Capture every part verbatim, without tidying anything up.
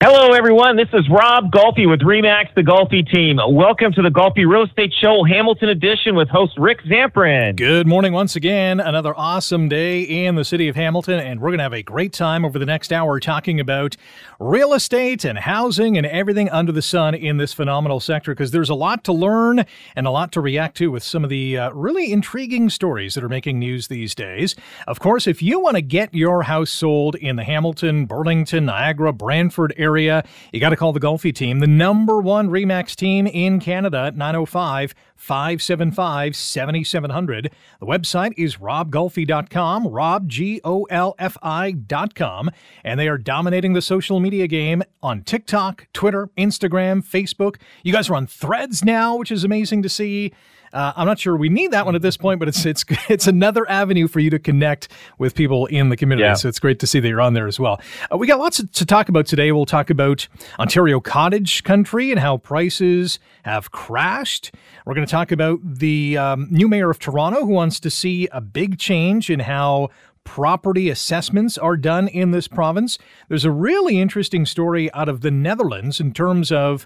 Hello, everyone. This is Rob Golfi with RE/MAX, the Golfi team. Welcome to the Golfi Real Estate Show Hamilton edition with host Rick Zamprin. Good morning once again. Another awesome day in the city of Hamilton, and we're going to have a great time over the next hour talking about real estate and housing and everything under the sun in this phenomenal sector, because there's a lot to learn and a lot to react to with some of the uh, really intriguing stories that are making news these days. Of course, if you want to get your house sold in the Hamilton, Burlington, Niagara, Brantford area, Area, you got to call the Golfi team, the number one RE/MAX team in Canada, at nine oh five, five seven five, seven seven zero zero. The website is rob golfi dot com, rob, G O L F I dot com, and they are dominating the social media game on TikTok, Twitter, Instagram, Facebook. You guys are on Threads now, which is amazing to see. Uh, I'm not sure we need that one at this point, but it's it's it's another avenue for you to connect with people in the community. Yeah. So it's great to see that you're on there as well. Uh, we got lots to talk about today. We'll talk about Ontario cottage country and how prices have crashed. We're going to talk about the um, new mayor of Toronto, who wants to see a big change in how property assessments are done in this province. There's a really interesting story out of the Netherlands in terms of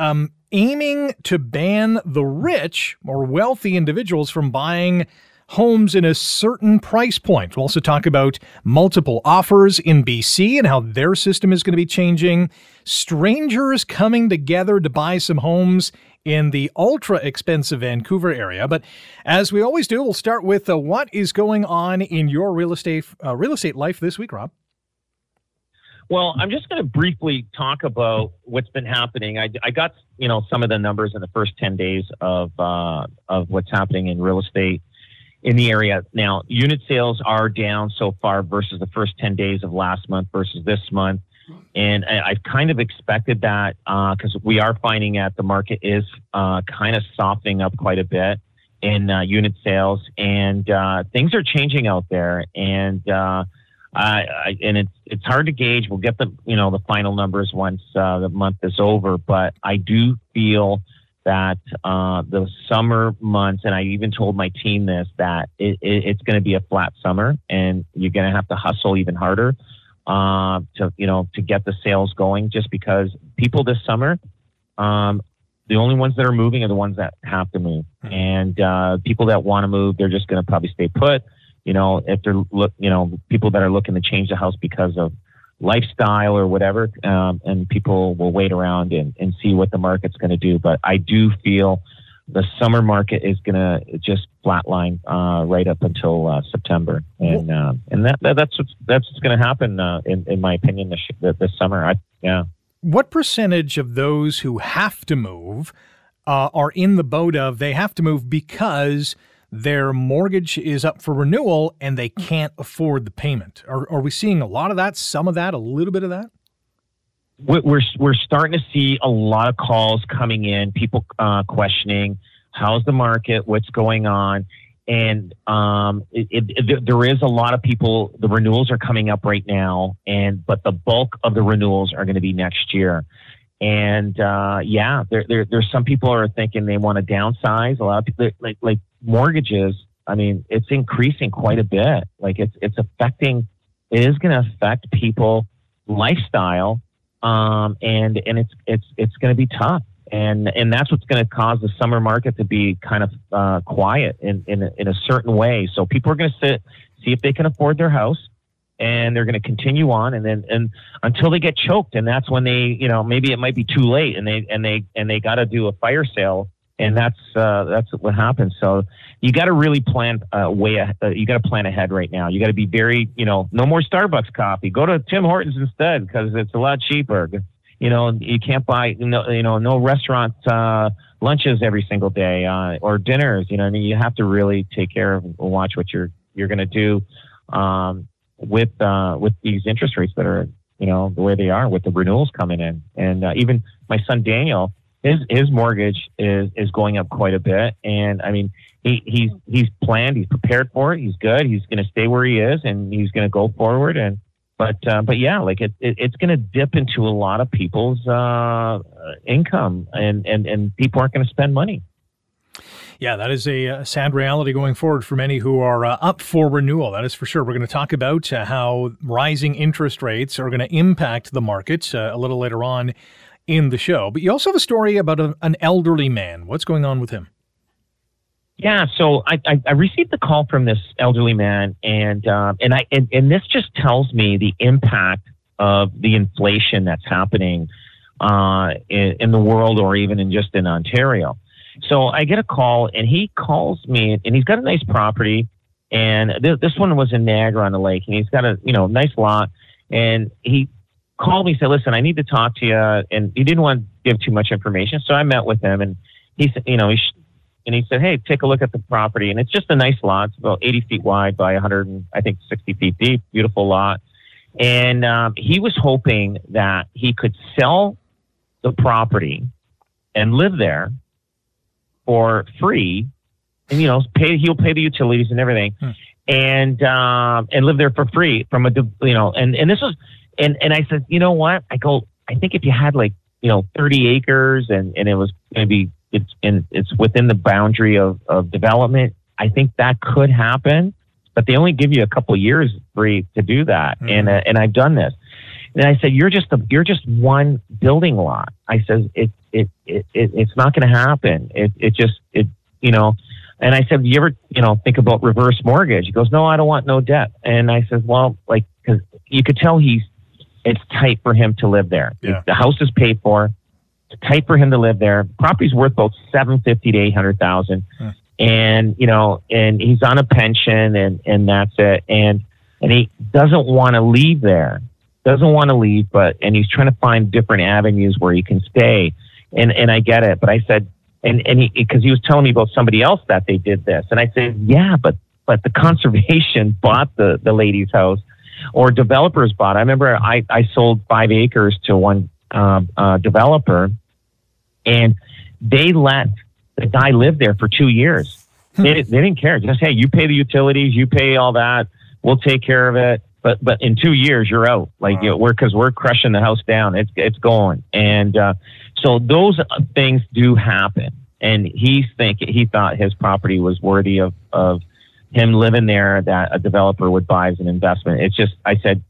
um, aiming to ban the rich or wealthy individuals from buying homes in a certain price point. We'll also talk about multiple offers in B C and how their system is going to be changing. Strangers coming together to buy some homes in the ultra-expensive Vancouver area. But as we always do, we'll start with uh, what is going on in your real estate uh, real estate life this week, Rob. Well, I'm just going to briefly talk about what's been happening. I, I got, you know, some of the numbers in the first ten days of uh, of what's happening in real estate in the area. Now, unit sales are down so far versus the first ten days of last month versus this month. And I, I've kind of expected that because uh, we are finding that the market is uh, kind of softening up quite a bit in uh, unit sales. And uh, things are changing out there. And uh I, I, and it's it's hard to gauge. We'll get the you know the final numbers once uh, the month is over. But I do feel that uh, the summer months, and I even told my team this, that it, it, it's going to be a flat summer, and you're going to have to hustle even harder uh, to you know to get the sales going. Just because people this summer, um, the only ones that are moving are the ones that have to move, and uh, people that want to move, they're just going to probably stay put. You know, if they're look, you know, people that are looking to change the house because of lifestyle or whatever, um, and people will wait around and, and see what the market's going to do. But I do feel the summer market is going to just flatline uh, right up until uh, September, and uh, and that, that that's what's, that's what's going to happen uh, in in my opinion this this summer. I, yeah. What percentage of those who have to move uh, are in the boat of they have to move because their mortgage is up for renewal and they can't afford the payment? Are, are we seeing a lot of that, some of that, a little bit of that? We're we're starting to see a lot of calls coming in, people uh, questioning, how's the market, what's going on? And um, it, it, there is a lot of people, the renewals are coming up right now, and but the bulk of the renewals are going to be next year. And uh, yeah, there, there, there's some people are thinking they want to downsize. A lot of people, like, like mortgages, I mean, it's increasing quite a bit. Like it's it's affecting, it is going to affect people lifestyle, um, and and it's it's it's going to be tough, and and that's what's going to cause the summer market to be kind of uh, quiet in in a, in a certain way. So people are going to sit see if they can afford their house. And they're going to continue on, and then and until they get choked, and that's when they, you know, maybe it might be too late, and they and they and they got to do a fire sale, and that's uh, that's what happens. So you got to really plan uh, way ahead. You got to plan ahead right now. You got to be very, you know, no more Starbucks coffee. Go to Tim Hortons instead because it's a lot cheaper. You know, you can't buy no, you know, no restaurant uh, lunches every single day uh, or dinners. You know, I mean, you have to really take care of and watch what you're you're going to do. Um, with uh with these interest rates that are, you know, the way they are with the renewals coming in. And uh, even my son Daniel, his his mortgage is is going up quite a bit, and I mean he he's he's planned, he's prepared for it, he's good, he's going to stay where he is, and he's going to go forward, and But uh, but yeah, like it, it it's going to dip into a lot of people's uh, income, and, and, and people aren't going to spend money. Yeah, that is a uh, sad reality going forward for many who are uh, up for renewal. That is for sure. We're going to talk about uh, how rising interest rates are going to impact the market uh, a little later on in the show. But you also have a story about a, an elderly man. What's going on with him? Yeah, so I, I, I received the call from this elderly man, and uh, and I and, and this just tells me the impact of the inflation that's happening uh, in, in the world, or even in just in Ontario. So I get a call, and he calls me, and he's got a nice property, and th- this one was in Niagara-on-the-Lake, and he's got a you know nice lot, and he called me and said, "Listen, I need to talk to you," and he didn't want to give too much information, so I met with him, and he said, you know, he. Sh- And he said, "Hey, take a look at the property." And it's just a nice lot. It's about eighty feet wide by one hundred, I think, sixty feet deep. Beautiful lot. And um, he was hoping that he could sell the property and live there for free. And, you know, pay, he'll pay the utilities and everything, hmm. and um, and live there for free from a, you know, and, and this was, and, and I said, you know what? I go, I think if you had like, you know, thirty acres and, and it was going to be, It's in, it's within the boundary of, of development. I think that could happen, but they only give you a couple of years free to do that. Mm-hmm. And uh, and I've done this. And I said, "You're just a, you're just one building lot." I said, "It it it, it it's not going to happen. It it just it you know." And I said, "You ever you know think about reverse mortgage?" He goes, "No, I don't want no debt." And I said, "Well, like because you could tell he's it's tight for him to live there. Yeah. The house is paid for." It's tight for him to live there. Property's worth about seven fifty to eight hundred thousand, huh. and you know, and he's on a pension, and, and that's it. And and he doesn't want to leave there, doesn't want to leave, but and he's trying to find different avenues where he can stay. And and I get it, but I said, and and he because he was telling me about somebody else that they did this, and I said, yeah, but but the conservation bought the the lady's house, or developers bought. I remember I I sold five acres to one. Um, uh, developer, and they let the guy live there for two years. They, they didn't care. Just, hey, you pay the utilities, you pay all that. We'll take care of it. But but in two years, you're out. Like wow. you know, we're because we're crushing the house down. It's it's going. And uh, so those things do happen. And he's thinking he thought his property was worthy of of him living there. That a developer would buy as an investment. It's just I said.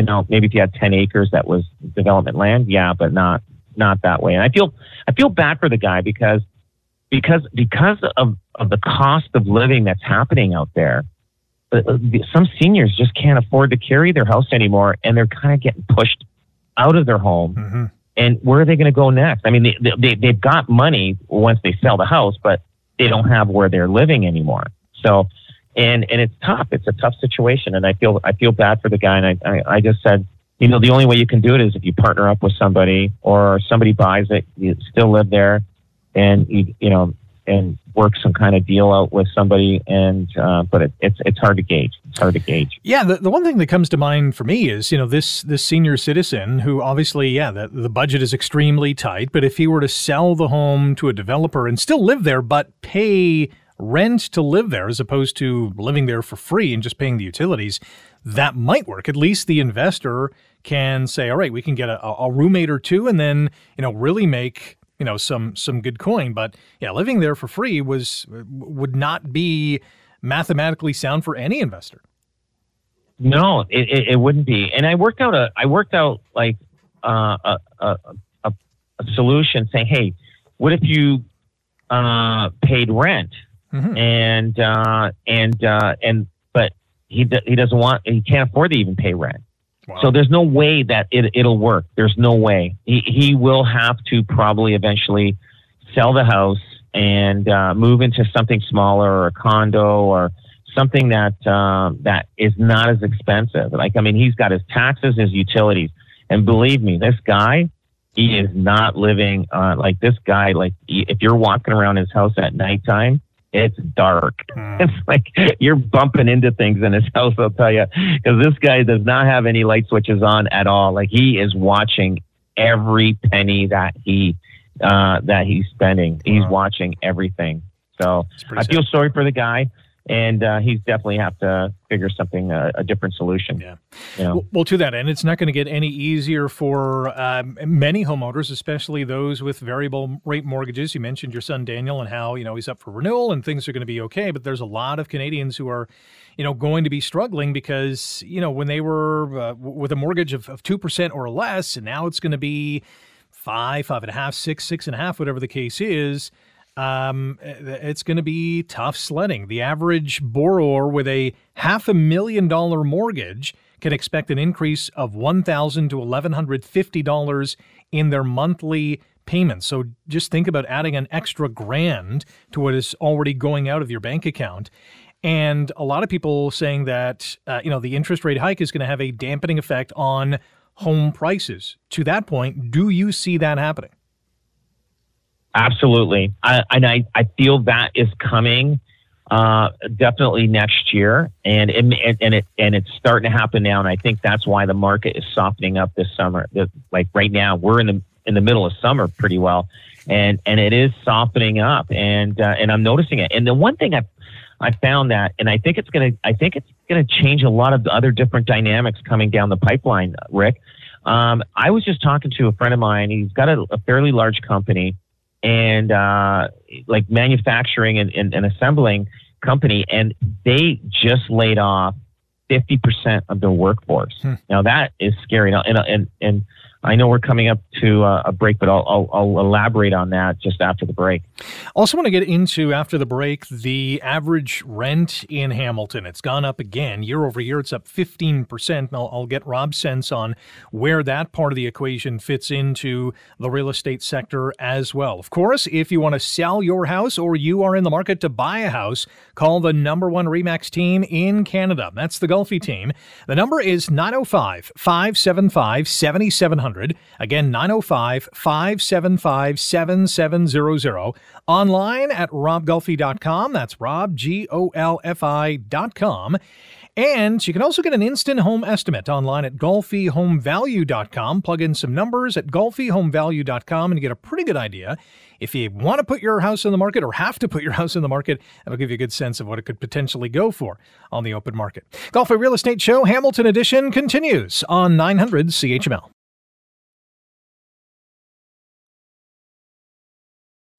You know, maybe if you had ten acres that was development land, yeah, but not not that way. And I feel I feel bad for the guy because because because of, of the cost of living that's happening out there, some seniors just can't afford to carry their house anymore, and they're kind of getting pushed out of their home. Mm-hmm. And where are they going to go next? I mean, they, they they've got money once they sell the house, but they don't have where they're living anymore. So. And and it's tough. It's a tough situation, and I feel I feel bad for the guy. And I, I, I just said, you know, the only way you can do it is if you partner up with somebody, or somebody buys it, you still live there, and you you know, and work some kind of deal out with somebody. And uh, but it, it's it's hard to gauge. It's hard to gauge. Yeah, the, the one thing that comes to mind for me is you know this this senior citizen who obviously yeah the the budget is extremely tight. But if he were to sell the home to a developer and still live there, but pay. Rent to live there as opposed to living there for free and just paying the utilities, that might work. At least the investor can say, all right, we can get a, a roommate or two and then, you know, really make, you know, some some good coin. But yeah, living there for free was would not be mathematically sound for any investor. No, it, it, it wouldn't be. And I worked out a I worked out like uh, a, a, a a solution saying, hey, what if you uh, paid rent? Mm-hmm. And, uh, and, uh, and, but he, d- he doesn't want, he can't afford to even pay rent. Wow. So there's no way that it, it'll work. There's no way he, he will have to probably eventually sell the house and, uh, move into something smaller or a condo or something that, um, that is not as expensive. Like, I mean, he's got his taxes, his utilities, and believe me, this guy, he is not living, uh, like this guy, like if you're walking around his house at nighttime, it's dark. It's like you're bumping into things in his house, I'll tell you, because this guy does not have any light switches on at all. Like he is watching every penny that he uh, that he's spending. He's wow. watching everything. So I feel sad. Sorry for the guy. And uh, he's definitely have to figure something, uh, a different solution. Yeah. You know? Well, well, to that end, it's not going to get any easier for um, many homeowners, especially those with variable rate mortgages. You mentioned your son, Daniel, and how, you know, he's up for renewal and things are going to be okay. But there's a lot of Canadians who are, you know, going to be struggling because, you know, when they were uh, with a mortgage of, of two percent or less, and now it's going to be five, five and a half, six, six and a half, whatever the case is. Um, it's going to be tough sledding. The average borrower with a half a million dollar mortgage can expect an increase of one thousand dollars to one thousand one hundred fifty dollars in their monthly payments. So just think about adding an extra grand to what is already going out of your bank account. And a lot of people saying that, uh, you know, the interest rate hike is going to have a dampening effect on home prices. To that point, do you see that happening? Absolutely. I, and I, I feel that is coming uh, definitely next year. And it, and it and it's starting to happen now. And I think that's why the market is softening up this summer. Like right now, we're in the in the middle of summer pretty well. And and it is softening up. And uh, and I'm noticing it. And the one thing I I found that, and I think it's gonna I think it's gonna change a lot of the other different dynamics coming down the pipeline, Rick. Um, I was just talking to a friend of mine. He's got a, a fairly large company. And uh, like manufacturing and, and, and assembling company, and they just laid off fifty percent of their workforce. Hmm. Now that is scary. Now, and and and I know we're coming up to a, a break, but I'll, I'll I'll elaborate on that just after the break. Also, want to get into after the break the average rent in Hamilton. It's gone up again year over year. It's up fifteen percent. I'll, I'll get Rob's sense on where that part of the equation fits into the real estate sector as well. Of course, if you want to sell your house or you are in the market to buy a house, call the number one RE/MAX team in Canada. That's the Golfi team. The number is nine oh five, five seven five, seven seven zero zero. Again, nine oh five, five seven five, seven seven zero zero. Online at rob golfi dot com. That's Rob, G O L F I dot com. And you can also get an instant home estimate online at golfi home value dot com. Plug in some numbers at golfi home value dot com and you get a pretty good idea. If you want to put your house in the market or have to put your house in the market, that'll give you a good sense of what it could potentially go for on the open market. Golfi Real Estate Show Hamilton Edition continues on nine hundred C H M L.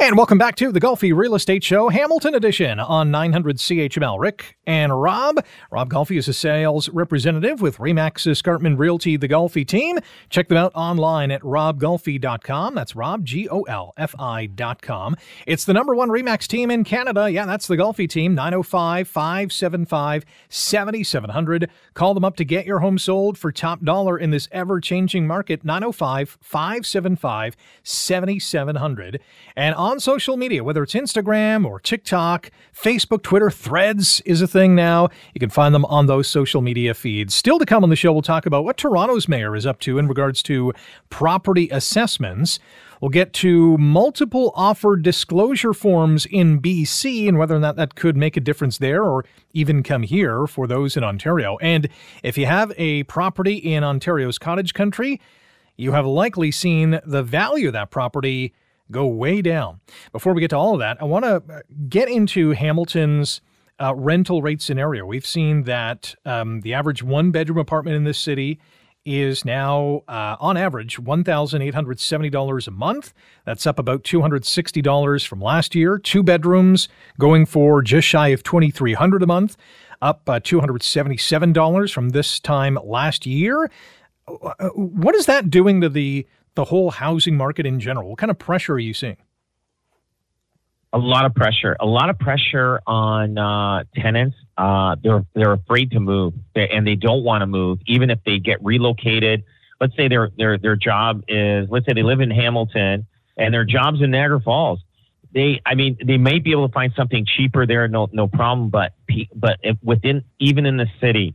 And welcome back to the Golfi Real Estate Show, Hamilton Edition on nine hundred C H M L. Rick and Rob. Rob Golfi is a sales representative with RE/MAX Escarpment Realty, the Golfi team. Check them out online at rob golfi dot com. That's Rob, G O L F I dot com. It's the number one RE/MAX team in Canada. Yeah, that's the Golfi team, nine oh five, five seven five, seven seven zero zero. Call them up to get your home sold for top dollar in this ever-changing market, nine oh five, five seven five, seven seven zero zero. And on social media, whether it's Instagram or TikTok, Facebook, Twitter, Threads is a thing now. You can find them on those social media feeds. Still to come on the show, we'll talk about what Toronto's mayor is up to in regards to property assessments. We'll get to multiple offer disclosure forms in B C and whether or not that could make a difference there or even come here for those in Ontario. And if you have a property in Ontario's cottage country, you have likely seen the value of that property go way down. Before we get to all of that, I want to get into Hamilton's uh, rental rate scenario. We've seen that um, the average one-bedroom apartment in this city is now, uh, on average, one thousand eight hundred seventy dollars a month. That's up about two hundred sixty dollars from last year. Two bedrooms going for just shy of two thousand three hundred dollars a month, up uh, two hundred seventy-seven dollars from this time last year. What is that doing to the the whole housing market in general? What kind of pressure are you seeing? A lot of pressure. A lot of pressure on uh, tenants. Uh, they're they're afraid to move, and they don't want to move, even if they get relocated. Let's say their their their job is, let's say they live in Hamilton, and their job's in Niagara Falls. They, I mean, they may be able to find something cheaper there, no no problem. But but if within even in the city,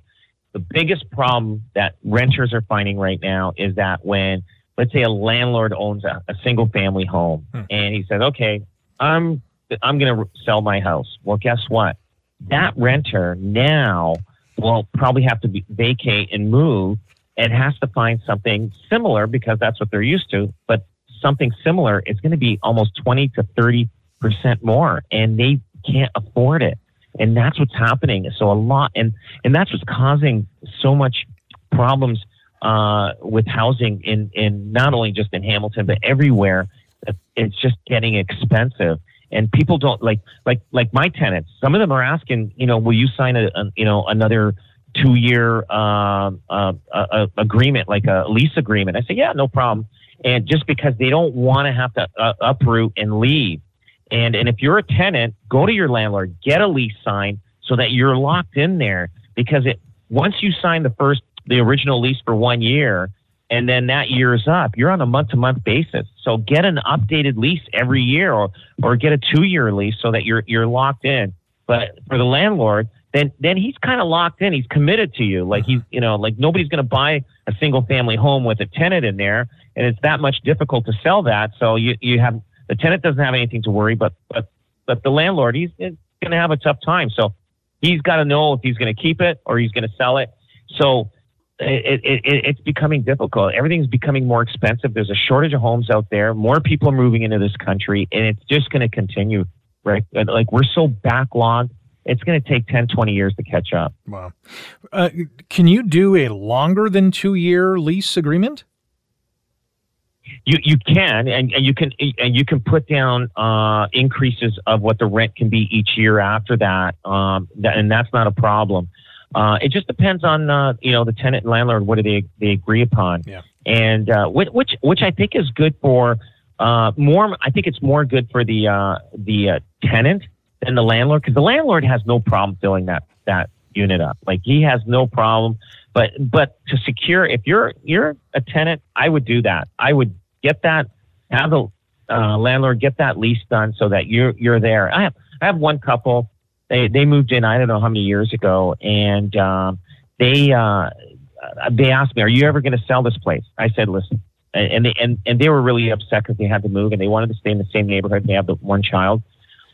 the biggest problem that renters are finding right now is that when, let's say, a landlord owns a, a single family home, hmm. and he says, okay, I'm I'm going to sell my house. Well, guess what? That renter now will probably have to be, vacate and move, and has to find something similar because that's what they're used to. But something similar is going to be almost twenty to thirty percent more, and they can't afford it. And that's what's happening. So a lot, and, and that's what's causing so much problems uh, with housing in, in not only just in Hamilton, but everywhere. It's just getting expensive. And people don't like, like, like my tenants, some of them are asking, you know, will you sign a, a you know, another two year, uh, uh, uh, agreement, like a lease agreement? I say, yeah, no problem. And just because they don't want to have to uh, uproot and leave. And, and if you're a tenant, go to your landlord, get a lease signed so that you're locked in there, because it, once you sign the first, the original lease for one year, and then that year is up, you're on a month-to-month basis. So get an updated lease every year, or, or get a two-year lease so that you're you're locked in. But for the landlord, then then he's kind of locked in. He's committed to you. Like he's, you know, like nobody's going to buy a single-family home with a tenant in there, and it's that much difficult to sell that. So you you have the tenant doesn't have anything to worry, but but but the landlord, he's, he's going to have a tough time. So he's got to know if he's going to keep it or he's going to sell it. So It, it, it, it's becoming difficult. Everything's becoming more expensive. There's a shortage of homes out there. More people are moving into this country, and it's just going to continue, right? Like, we're so backlogged. It's going to take ten, twenty years to catch up. Wow. Uh, can you do a longer than two-year lease agreement? You you can, and, and you can and you can put down uh, increases of what the rent can be each year after that, um, that and that's not a problem. Uh, it just depends on, uh, you know, the tenant and landlord, what do they, they agree upon. Yeah. And, uh, which, which I think is good for, uh, more, I think it's more good for the, uh, the, uh, tenant than the landlord. 'Cause the landlord has no problem filling that, that unit up. Like he has no problem, but, but to secure, if you're, you're a tenant, I would do that. I would get that, have the, uh, landlord get that lease done so that you're, you're there. I have, I have one couple. They they moved in, I don't know how many years ago, and um, they uh, they asked me, "Are you ever going to sell this place?" I said, "Listen," and and they, and, and they were really upset because they had to move and they wanted to stay in the same neighborhood. They have the one child.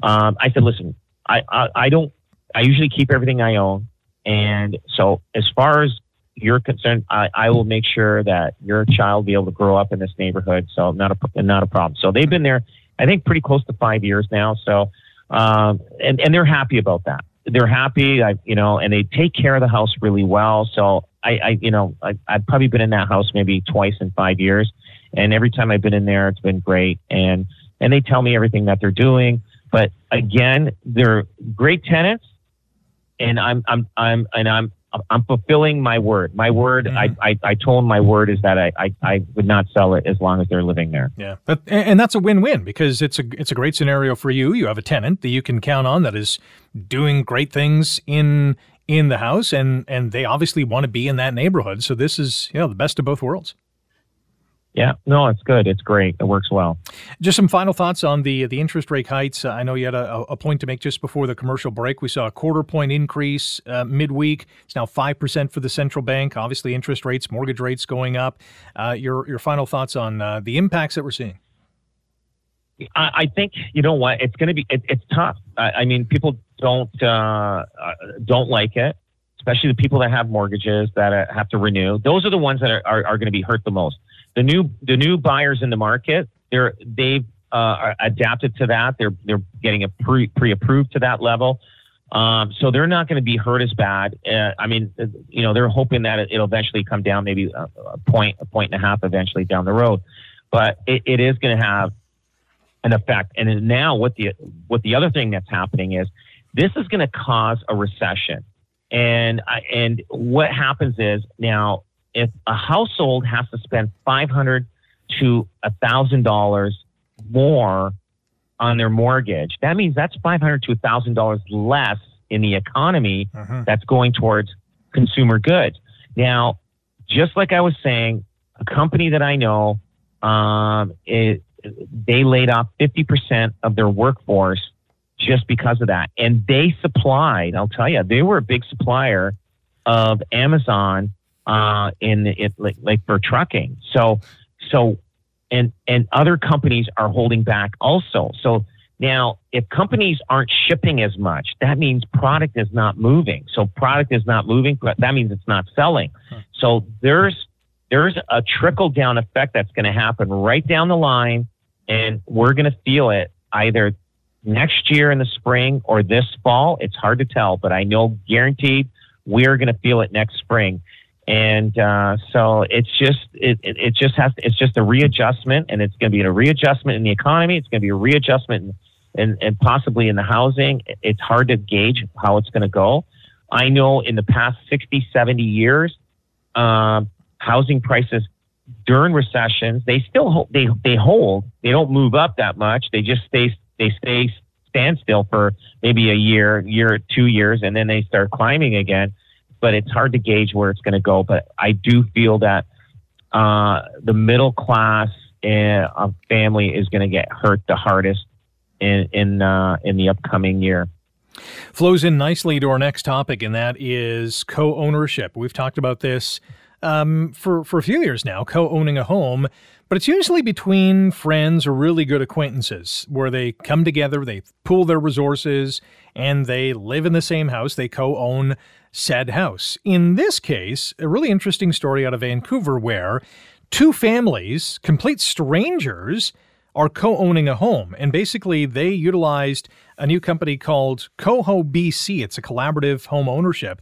Um, I said, "Listen, I, I I don't. I usually keep everything I own, and so as far as you're concerned, I, I will make sure that your child will be able to grow up in this neighborhood. So not a not a problem." So they've been there, I think, pretty close to five years now. So. Um, and, and they're happy about that. They're happy, I, you know, and they take care of the house really well. So I, I you know, I, I've probably been in that house maybe twice in five years. And every time I've been in there, it's been great. And, and they tell me everything that they're doing, but again, they're great tenants. And I'm, I'm, I'm, and I'm, I'm fulfilling my word. My word, mm-hmm. I, I, I told them my word is that I, I, I would not sell it as long as they're living there. Yeah, but, and that's a win-win because it's a it's a great scenario for you. You have a tenant that you can count on that is doing great things in in the house, and, and they obviously want to be in that neighborhood. So this is, you know, the best of both worlds. Yeah, no, it's good. It's great. It works well. Just some final thoughts on the the interest rate hikes. Uh, I know you had a, a point to make just before the commercial break. We saw a quarter point increase uh, midweek. It's now five percent for the central bank. Obviously, interest rates, mortgage rates going up. Uh, your your final thoughts on uh, the impacts that we're seeing? I, I think, you know what, it's going to be, it, it's tough. I, I mean, people don't uh, don't like it, especially the people that have mortgages that have to renew. Those are the ones that are, are, are going to be hurt the most. The new the new buyers in the market, they're they've uh, adapted to that. They're they're getting a pre pre approved to that level, um, so they're not going to be hurt as bad. Uh, I mean, you know, they're hoping that it'll eventually come down, maybe a, a point a point and a half eventually down the road, but it, it is going to have an effect. And now what the what the other thing that's happening is this is going to cause a recession, and I, and what happens is now. If a household has to spend five hundred dollars to one thousand dollars more on their mortgage, that means that's five hundred dollars to one thousand dollars less in the economy uh-huh. that's going towards consumer goods. Now, just like I was saying, a company that I know, um, it, they laid off fifty percent of their workforce just because of that. And they supplied, I'll tell you, they were a big supplier of Amazon Uh, in it like, like for trucking. So, so, and, and other companies are holding back also. So Now, if companies aren't shipping as much, that means product is not moving. So product is not moving, that means it's not selling. Huh. So there's there's a trickle-down effect that's going to happen right down the line, and we're going to feel it either next year in the spring or this fall. It's hard to tell, but I know guaranteed we are going to feel it next spring. And uh, so it's just it, it, it just has to, it's just a readjustment, and it's going to be a readjustment in the economy. It's going to be a readjustment and and possibly in the housing. It's hard to gauge how it's going to go. I know in the past sixty, seventy years, uh, housing prices during recessions, they still ho- they they hold. They don't move up that much. They just stay they stay stand still for maybe a year, year two years, and then they start climbing again. But it's hard to gauge where it's going to go. But I do feel that uh, the middle class and, uh, family is going to get hurt the hardest in in, uh, in the upcoming year. Flows in nicely to our next topic, and that is co-ownership. We've talked about this um, for, for a few years now, co-owning a home. But it's usually between friends or really good acquaintances where they come together, they pool their resources, and they live in the same house. They co-own said house. In this case, a really interesting story out of Vancouver where two families, complete strangers, are co-owning a home. And basically they utilized a new company called Coho B C. It's a collaborative home ownership,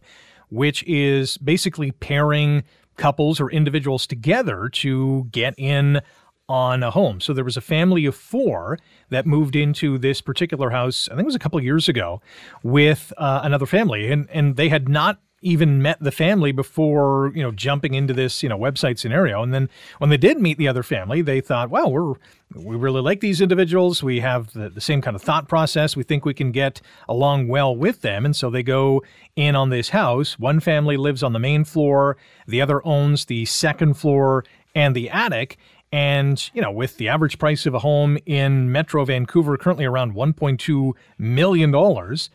which is basically pairing couples or individuals together to get in on a home. So there was a family of four that moved into this particular house, I think it was a couple of years ago, with uh, another family. And and they had not even met the family before, you know, jumping into this, you know, website scenario. And then when they did meet the other family, they thought, wow, we're, we really like these individuals. We have the, the same kind of thought process. We think we can get along well with them. And so they go in on this house. One family lives on the main floor. The other owns the second floor and the attic. And, you know, with the average price of a home in Metro Vancouver currently around one point two million dollars,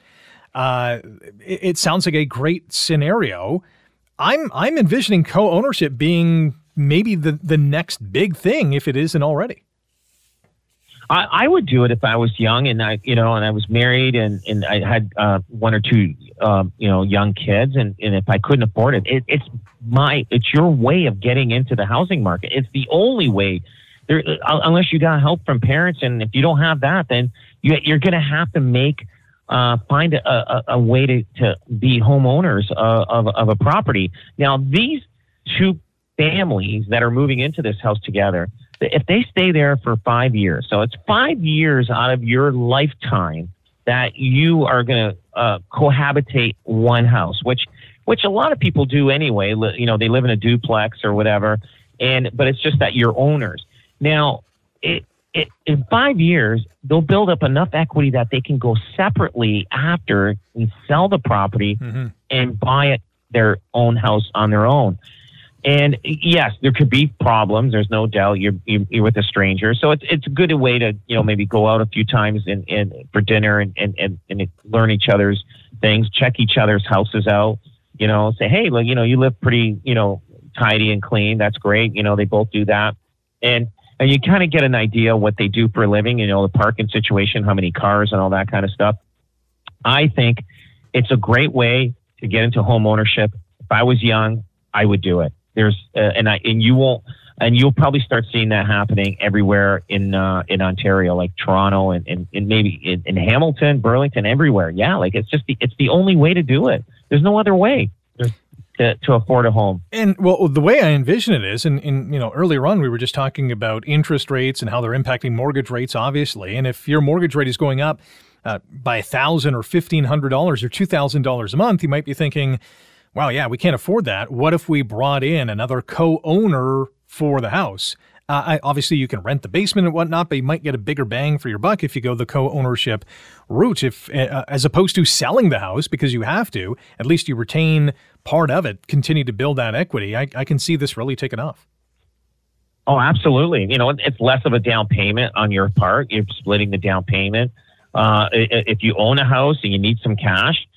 uh, it, it sounds like a great scenario. I'm I'm envisioning co-ownership being maybe the, the next big thing if it isn't already. I, I would do it if I was young and I you know and I was married and, and I had uh, one or two um, you know young kids and, and if I couldn't afford it, it it's my it's your way of getting into the housing market. It's the only way, there, unless you got help from parents, and if you don't have that, then you, you're going to have to make uh, find a, a, a way to, to be homeowners uh, of of a property. Now these two families that are moving into this house together, if they stay there for five years, so it's five years out of your lifetime that you are going to uh, cohabitate one house, which which a lot of people do anyway. You know, they live in a duplex or whatever, and but it's just that you're owners. Now, it, it, in five years, they'll build up enough equity that they can go separately after and sell the property mm-hmm. and buy it, their own house on their own. And yes, there could be problems. There's no doubt. You're, you're with a stranger. So it's it's a good way to, you know, maybe go out a few times and, and for dinner and, and, and, and learn each other's things, check each other's houses out, you know, say, hey, look, you know, you live pretty, you know, tidy and clean. That's great. You know, they both do that. And, and you kind of get an idea what they do for a living, you know, the parking situation, how many cars and all that kind of stuff. I think it's a great way to get into home ownership. If I was young, I would do it. There's uh, and I and you won't and you'll probably start seeing that happening everywhere in uh, in Ontario, like Toronto and, and, and maybe in, in Hamilton, Burlington, everywhere. Yeah, like it's just the, it's the only way to do it. There's no other way to, to afford a home. And well, the way I envision it is, and, and you know, earlier on we were just talking about interest rates and how they're impacting mortgage rates, obviously. And if your mortgage rate is going up uh, by one thousand dollars or fifteen hundred dollars or two thousand dollars a month, you might be thinking, wow, yeah, we can't afford that. What if we brought in another co-owner for the house? Uh, I, obviously, you can rent the basement and whatnot, but you might get a bigger bang for your buck if you go the co-ownership route, if uh, as opposed to selling the house because you have to. At least you retain part of it, continue to build that equity. I, I can see this really taking off. Oh, absolutely. You know, it's less of a down payment on your part. You're splitting the down payment. Uh, if you own a house and you need some cash,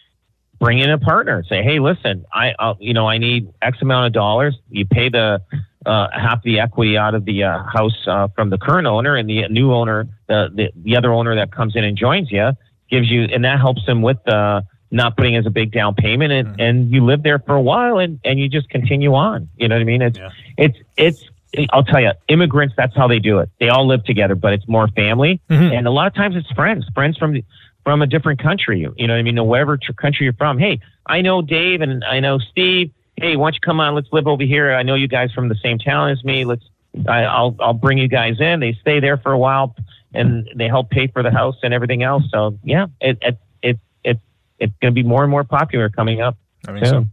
bring in a partner and say, hey, listen, I, I'll, you know, I need X amount of dollars. You pay the, uh, half the equity out of the uh, house uh, from the current owner, and the new owner, the, the the other owner that comes in and joins you, gives you, and that helps them with uh, not putting as a big down payment, and, mm-hmm. and you live there for a while, and, and you just continue on. You know what I mean? It's yeah. it's it's. I'll tell you, immigrants, that's how they do it. They all live together, but it's more family. Mm-hmm. And a lot of times it's friends, friends from the, from a different country. You know what I mean? Wherever country you're from. Hey, I know Dave and I know Steve. Hey, why don't you come on? Let's live over here. I know you guys from the same town as me. Let's, I, I'll, I'll bring you guys in. They stay there for a while and they help pay for the house and everything else. So yeah, it, it, it, it it's going to be more and more popular coming up. I mean, yeah. so.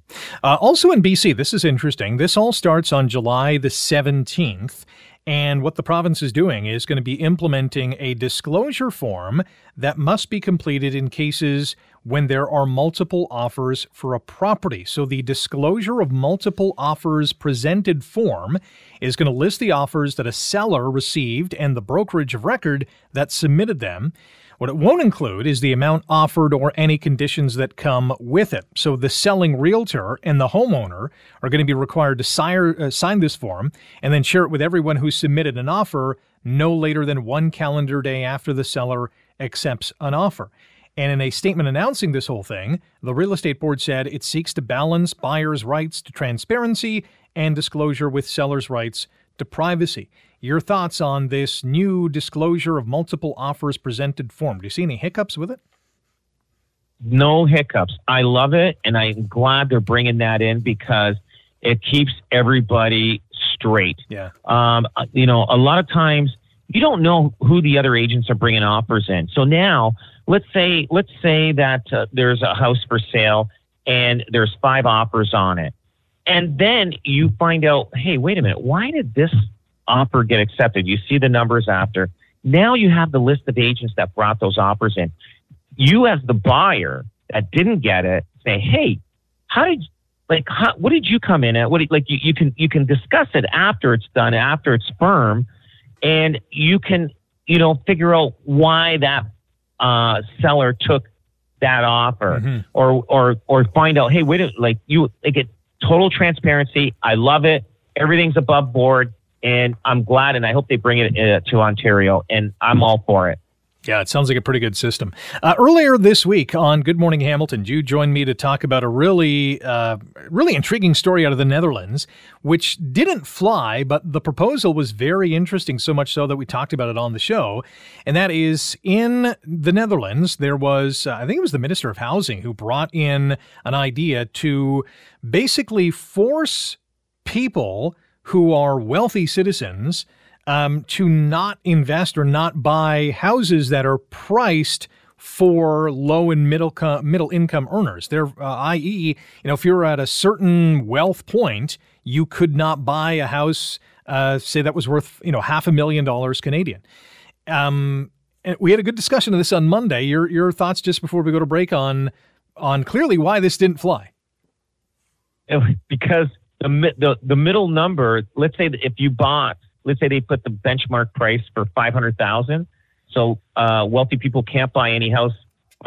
Uh, also in B C, this is interesting. This all starts on July the seventeenth. And what the province is doing is going to be implementing a disclosure form that must be completed in cases when there are multiple offers for a property. So the disclosure of multiple offers presented form is going to list the offers that a seller received and the brokerage of record that submitted them. What it won't include is the amount offered or any conditions that come with it. So the selling realtor and the homeowner are going to be required to sire, uh, sign this form and then share it with everyone who submitted an offer no later than one calendar day after the seller accepts an offer. And in a statement announcing this whole thing, the real estate board said it seeks to balance buyers' rights to transparency and disclosure with sellers' rights to privacy. Your thoughts on this new disclosure of multiple offers presented form? Do you see any hiccups with it? No hiccups. I love it, and I'm glad they're bringing that in because it keeps everybody straight. Yeah. Um, you know, a lot of times you don't know who the other agents are bringing offers in. So now, let's say let's say that uh, there's a house for sale and there's five offers on it, and then you find out, hey, wait a minute, why did this offer get accepted? You see the numbers after. Now you have the list of agents that brought those offers in. You, as the buyer that didn't get it, say, "Hey, how did like how, what did you come in at? What did, like you, you can you can discuss it after it's done, after it's firm, and you can you know figure out why that uh, seller took that offer, mm-hmm. or or or find out, hey, wait, like you like it total transparency. I love it. Everything's above board." And I'm glad, and I hope they bring it uh, to Ontario, and I'm all for it. Yeah, it sounds like a pretty good system. Uh, earlier this week on Good Morning Hamilton, you joined me to talk about a really, uh, really intriguing story out of the Netherlands, which didn't fly, but the proposal was very interesting, so much so that we talked about it on the show. And that is, in the Netherlands, there was, uh, I think it was the Minister of Housing who brought in an idea to basically force people who are wealthy citizens um, to not invest or not buy houses that are priced for low and middle co- middle income earners. There, uh, that is, you know, if you're at a certain wealth point, you could not buy a house, uh, say that was worth, you know, half a million dollars Canadian. Um, and we had a good discussion of this on Monday. Your your thoughts just before we go to break on on clearly why this didn't fly. Because The, the the middle number, let's say that if you bought, let's say they put the benchmark price for five hundred thousand. So uh, wealthy people can't buy any house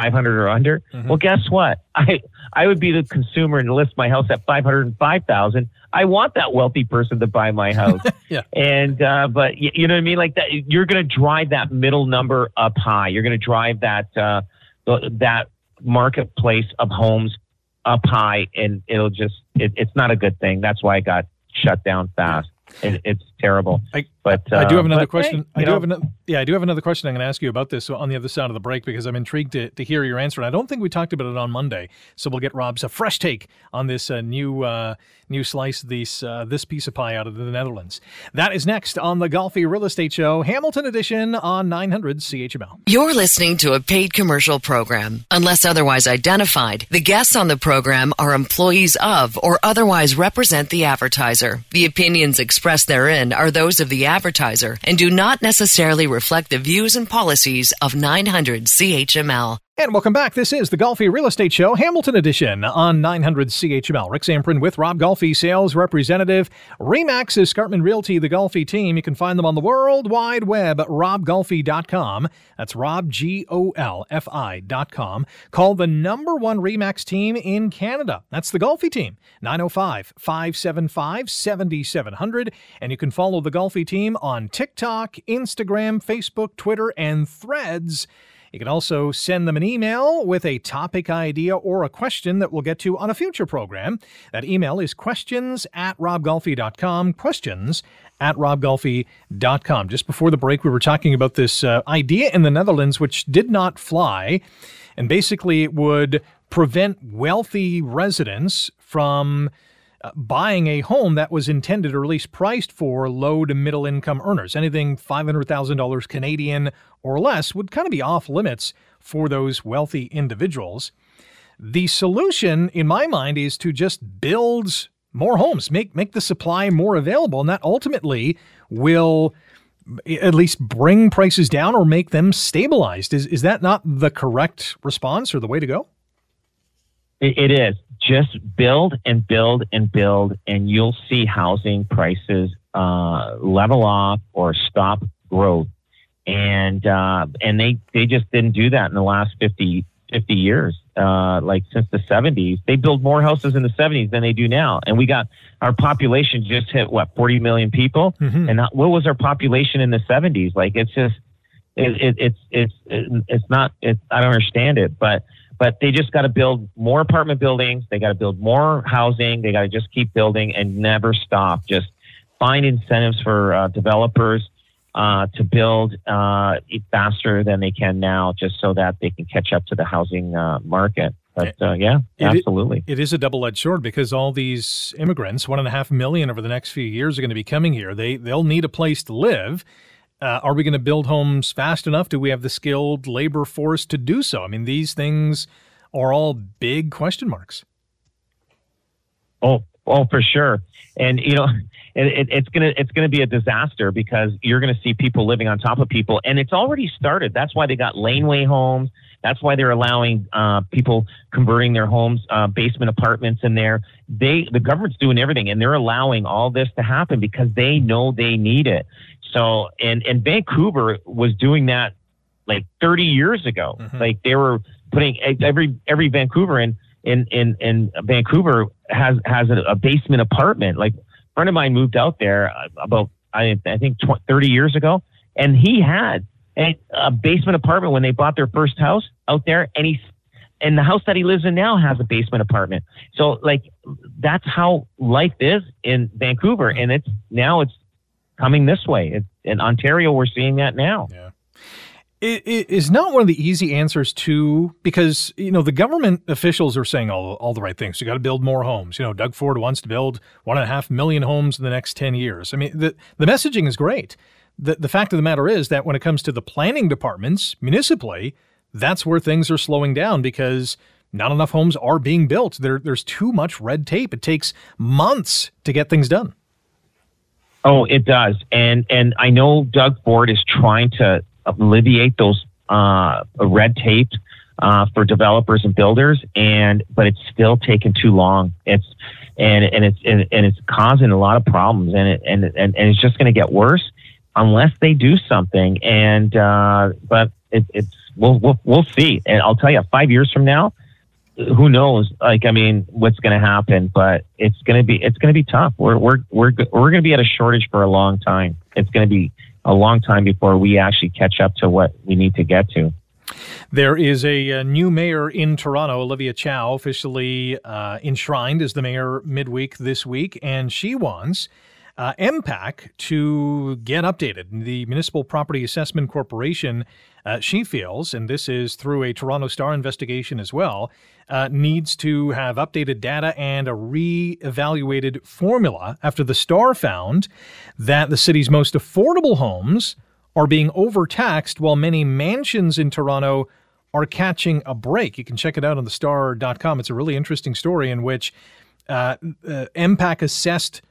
five hundred or under. Mm-hmm. Well, guess what? I I would be the consumer and list my house at five hundred five thousand. I want that wealthy person to buy my house. yeah. And uh, but you, you know what I mean? Like that, you're going to drive that middle number up high. You're going to drive that uh, that marketplace of homes up high, and it'll just it, it's not a good thing. That's why it got shut down fast. It, it's terrible. I, but uh, I do have another question. Hey, I do know. have another. Yeah, I do have another question. I'm going to ask you about this on the other side of the break because I'm intrigued to, to hear your answer. And I don't think we talked about it on Monday, so we'll get Rob's a fresh take on this uh, new uh, new slice of these uh, this piece of pie out of the Netherlands. That is next on the Golfi Real Estate Show, Hamilton Edition on nine hundred C H M L. You're listening to a paid commercial program. Unless otherwise identified, the guests on the program are employees of or otherwise represent the advertiser. The opinions expressed therein are those of the advertiser and do not necessarily reflect the views and policies of nine hundred C H M L. And welcome back. This is the Golfi Real Estate Show, Hamilton edition on nine hundred C H M L. Rick Zamprin with Rob Golfi, sales representative, RE/MAX Escarpment Realty, the Golfi team. You can find them on the World Wide Web at rob golfi dot com. That's Rob, G O L F I dot com. Call the number one RE/MAX team in Canada. That's the Golfi team, nine oh five, five seven five, seven seven zero zero. And you can follow the Golfi team on TikTok, Instagram, Facebook, Twitter, and Threads. You can also send them an email with a topic idea or a question that we'll get to on a future program. That email is questions at rob golfi dot com, questions at rob golfi dot com. Just before the break, we were talking about this uh, idea in the Netherlands which did not fly, and basically it would prevent wealthy residents from Uh, buying a home that was intended or at least priced for low to middle income earners. Anything five hundred thousand dollars Canadian or less would kind of be off limits for those wealthy individuals. The solution, in my mind, is to just build more homes, make, make the supply more available, and that ultimately will at least bring prices down or make them stabilized. Is, is that not the correct response or the way to go? It is. Just build and build and build, and you'll see housing prices uh, level off or stop growth. And uh, and they, they just didn't do that in the last fifty, fifty years. Uh, like since the seventies, they build more houses in the seventies than they do now. And we got our population just hit what, forty million people. Mm-hmm. And that, what was our population in the seventies? Like it's just it, it, it's it's it's not. It, I don't understand it, but. But they just got to build more apartment buildings. They got to build more housing. They got to just keep building and never stop. Just find incentives for uh, developers uh, to build uh, faster than they can now, just so that they can catch up to the housing uh, market. But uh, yeah, it absolutely. Is, it is a double-edged sword because all these immigrants, one and a half million over the next few years, are going to be coming here. They, they'll need a place to live. Uh, are we going to build homes fast enough? Do we have the skilled labor force to do so? I mean, these things are all big question marks. Oh, oh, for sure. And, you know, it, it, it's going to it's going to be a disaster because you're going to see people living on top of people. And it's already started. That's why they got laneway homes. That's why they're allowing uh, people converting their homes, uh, basement apartments in there. They, the government's doing everything, and they're allowing all this to happen because they know they need it. So, and, and Vancouver was doing that like thirty years ago. Mm-hmm. Like they were putting every, every Vancouveran in, in, in Vancouver has, has a, a basement apartment. Like a friend of mine moved out there about, I, I think twenty, thirty years ago. And he had a, a basement apartment when they bought their first house out there. And he's, and the house that he lives in now has a basement apartment. So like, that's how life is in Vancouver. And it's now it's, coming this way. It, in Ontario, we're seeing that now. Yeah. It, it is not one of the easy answers to, because, you know, the government officials are saying all, all the right things. You got to build more homes. You know, Doug Ford wants to build one and a half million homes in the next ten years. I mean, the, the messaging is great. The, the fact of the matter is that when it comes to the planning departments municipally, that's where things are slowing down because not enough homes are being built. There, there's too much red tape. It takes months to get things done. Oh, it does. And and I know Doug Ford is trying to alleviate those uh, red tape uh, for developers and builders, and but it's still taking too long. It's and and it's and, and it's causing a lot of problems, and it, and, and and it's just going to get worse unless they do something. And uh, but it, it's we'll, we'll we'll see. And I'll tell you, five years from now, who knows? Like, I mean, what's going to happen? But it's going to be, it's going to be tough. We're, we're, we're, we're going to be at a shortage for a long time. It's going to be a long time before we actually catch up to what we need to get to. There is a, a new mayor in Toronto, Olivia Chow, officially uh, enshrined as the mayor midweek this week, and she wants uh, M PAC to get updated. The Municipal Property Assessment Corporation, uh, she feels, and this is through a Toronto Star investigation as well, Uh, needs to have updated data and a re-evaluated formula after the Star found that the city's most affordable homes are being overtaxed while many mansions in Toronto are catching a break. You can check it out on the star dot com. It's a really interesting story in which uh, uh, M PAC assessed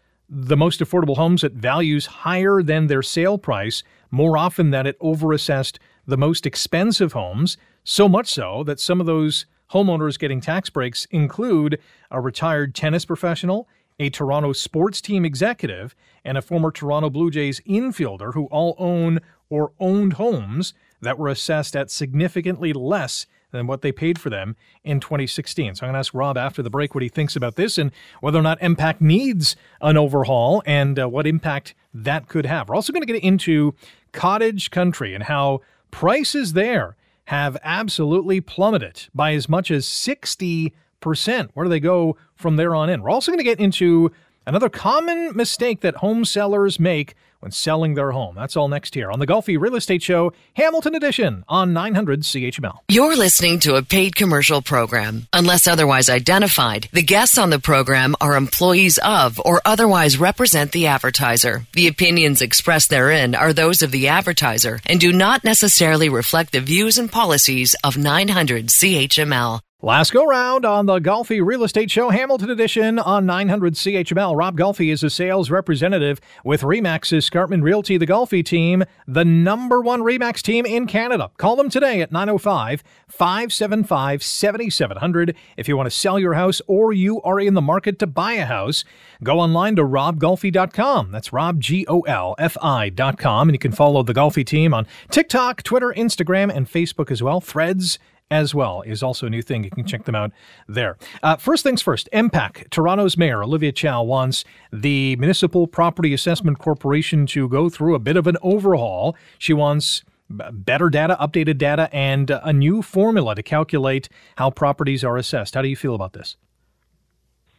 the most affordable homes at values higher than their sale price more often than it overassessed the most expensive homes. So much so that some of those homeowners getting tax breaks include a retired tennis professional, a Toronto sports team executive, and a former Toronto Blue Jays infielder who all own or owned homes that were assessed at significantly less than what they paid for them in twenty sixteen. So I'm going to ask Rob after the break what he thinks about this and whether or not M PAC needs an overhaul and uh, what impact that could have. We're also going to get into cottage country and how prices there have absolutely plummeted by as much as sixty percent. Where do they go from there on in? We're also going to get into another common mistake that home sellers make when selling their home. That's all next here on the Golfi Real Estate Show, Hamilton Edition on nine hundred C H M L. You're listening to a paid commercial program. Unless otherwise identified, the guests on the program are employees of or otherwise represent the advertiser. The opinions expressed therein are those of the advertiser and do not necessarily reflect the views and policies of nine hundred C H M L. Last go-round on the Golfi Real Estate Show, Hamilton Edition on nine hundred C H M L. Rob Golfi is a sales representative with RE/MAX Escarpment Realty, the Golfi team, the number one RE/MAX team in Canada. Call them today at nine oh five, five seven five, seven seven zero zero if you want to sell your house or you are in the market to buy a house. Go online to rob golfi dot com. That's Rob, G O L F I dot com. And you can follow the Golfi team on TikTok, Twitter, Instagram, and Facebook as well. Threads as well is also a new thing. You can check them out there. Uh, first things first, M PAC, Toronto's mayor, Olivia Chow, wants the Municipal Property Assessment Corporation to go through a bit of an overhaul. She wants better data, updated data, and a new formula to calculate how properties are assessed. How do you feel about this?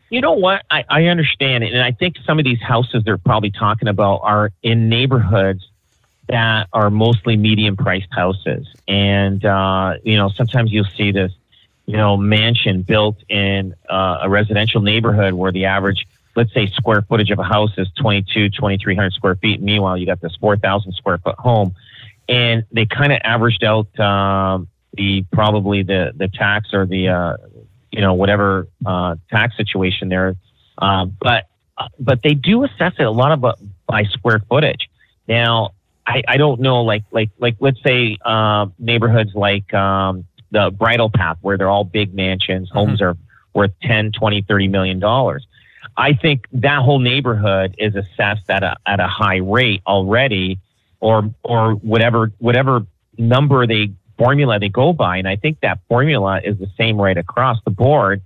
You know what? I, I understand it. And I think some of these houses they're probably talking about are in neighborhoods that are mostly medium-priced houses. And, uh, you know, sometimes you'll see this, you know, mansion built in uh, a residential neighborhood where the average, let's say, square footage of a house is twenty-two, twenty-three hundred square feet. Meanwhile, you got this four thousand square foot home. And they kind of averaged out um, the probably the, the tax or the, uh, you know, whatever uh, tax situation there. Uh, but, but they do assess it a lot of, uh, by square footage. Now, I, I don't know, like, like, like, let's say, uh, neighborhoods like, um, the Bridal Path where they're all big mansions, mm-hmm. homes are worth ten, twenty, thirty million dollars. I think that whole neighborhood is assessed at a, at a high rate already or, or whatever, whatever number they formula they go by. And I think that formula is the same right across the board,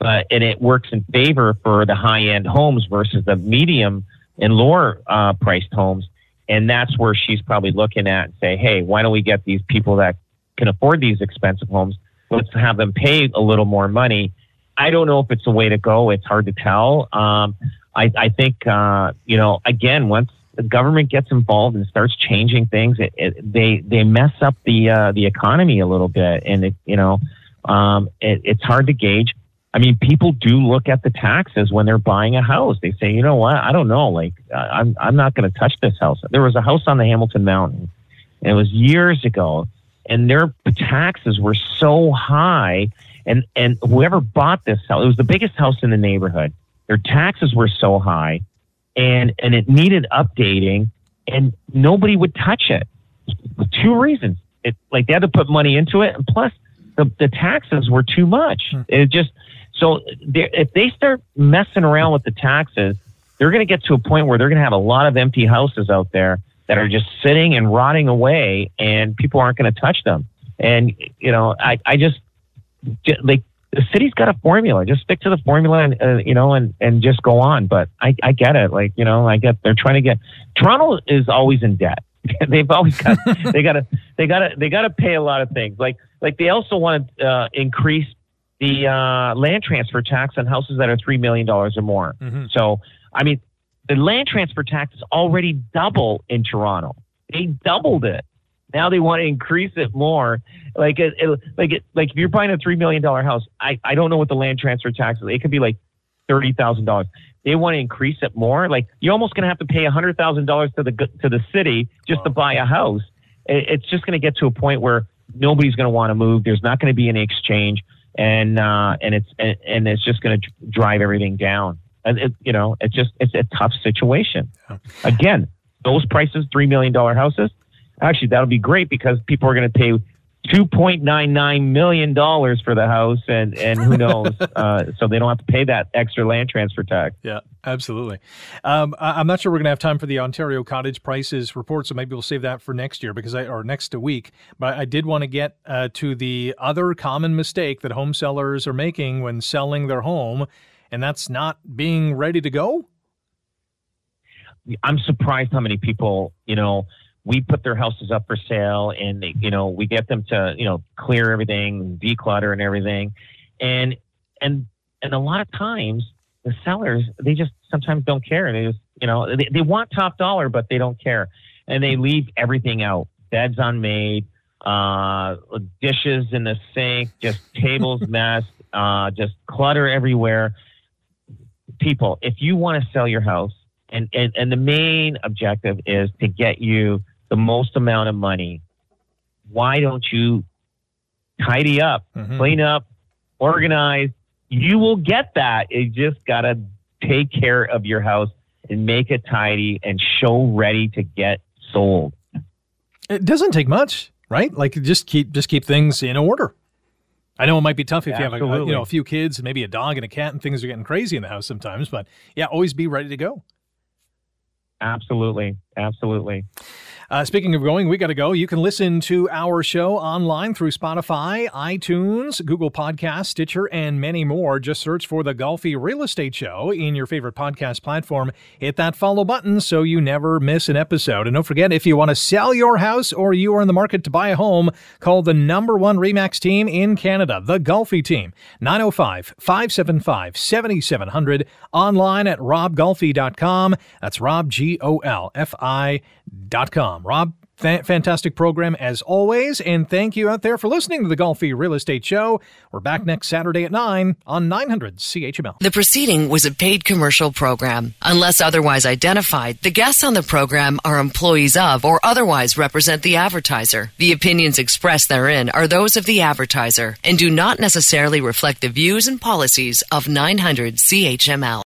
but, and it works in favor for the high end homes versus the medium and lower, uh, priced homes. And that's where she's probably looking at and say, hey, why don't we get these people that can afford these expensive homes? Let's have them pay a little more money. I don't know if it's the way to go. It's hard to tell. Um, I, I think, uh, you know, again, once the government gets involved and starts changing things, it, it, they they mess up the uh, the economy a little bit. And, it, you know, um, it, it's hard to gauge. I mean, people do look at the taxes when they're buying a house. They say, you know what? I don't know. Like, I'm I'm not going to touch this house. There was a house on the Hamilton Mountain, and it was years ago, and their taxes were so high. And, and whoever bought this house, it was the biggest house in the neighborhood. Their taxes were so high, and, and it needed updating, and nobody would touch it. For two reasons. It, like, they had to put money into it, and plus, the, the taxes were too much. It just... So if they start messing around with the taxes, they're going to get to a point where they're going to have a lot of empty houses out there that are just sitting and rotting away, and people aren't going to touch them. And, you know, I, I just, like, the city's got a formula. Just stick to the formula and, uh, you know, and, and just go on. But I, I get it. Like, you know, I get they're trying to get – Toronto is always in debt. They've always got – they got to they gotta, they gotta pay a lot of things. Like, like they also want to uh, increase – the uh, land transfer tax on houses that are three million dollars or more. Mm-hmm. So, I mean, the land transfer tax is already double in Toronto. They doubled it. Now they want to increase it more. Like, it, it, like, it, like if you're buying a three million dollars house, I, I don't know what the land transfer tax is. It could be like thirty thousand dollars. They want to increase it more. Like, you're almost going to have to pay one hundred thousand dollars to the to the city just wow. to buy a house. It, it's just going to get to a point where nobody's going to want to move. There's not going to be any exchange. And, uh, and it's, and, and it's just going to drive everything down. And it, you know, it's just, it's a tough situation. Yeah. Again, those prices, three million dollars houses, actually, that'll be great because people are going to pay two point nine nine million dollars for the house, and, and who knows, uh, so they don't have to pay that extra land transfer tax. Yeah, absolutely. Um, I, I'm not sure we're going to have time for the Ontario cottage prices report, so maybe we'll save that for next year because I, or next week. But I did want to get uh, to the other common mistake that home sellers are making when selling their home, and that's not being ready to go. I'm surprised how many people, you know, we put their houses up for sale and, you know, we get them to, you know, clear everything, declutter and everything. And, and, and a lot of times the sellers, they just sometimes don't care. They just, you know, they, they want top dollar, but they don't care. And they leave everything out. Beds unmade, uh, dishes in the sink, just tables messed, uh, just clutter everywhere. People, if you want to sell your house, and, and, and the main objective is to get you the most amount of money. Why don't you tidy up, mm-hmm. clean up, organize? You will get that. You just got to take care of your house and make it tidy and show ready to get sold. It doesn't take much, right? Like just keep, just keep things in order. I know it might be tough if Absolutely. you have a, you know, a few kids and maybe a dog and a cat and things are getting crazy in the house sometimes, but yeah, always be ready to go. Absolutely. Absolutely. Uh, speaking of going, we got to go. You can listen to our show online through Spotify, iTunes, Google Podcasts, Stitcher, and many more. Just search for The Golfi Real Estate Show in your favorite podcast platform. Hit that follow button so you never miss an episode. And don't forget, if you want to sell your house or you are in the market to buy a home, call the number one RE/MAX team in Canada, The Golfi Team, nine oh five, five seven five, seven seven zero zero, online at rob golfi dot com. That's Rob, G O L F I dot com. Rob, fa- fantastic program as always, and thank you out there for listening to The Golfi Real Estate Show. We're back next Saturday at nine on nine hundred C H M L. The preceding was a paid commercial program. Unless otherwise identified, the guests on the program are employees of or otherwise represent the advertiser. The opinions expressed therein are those of the advertiser and do not necessarily reflect the views and policies of nine hundred C H M L.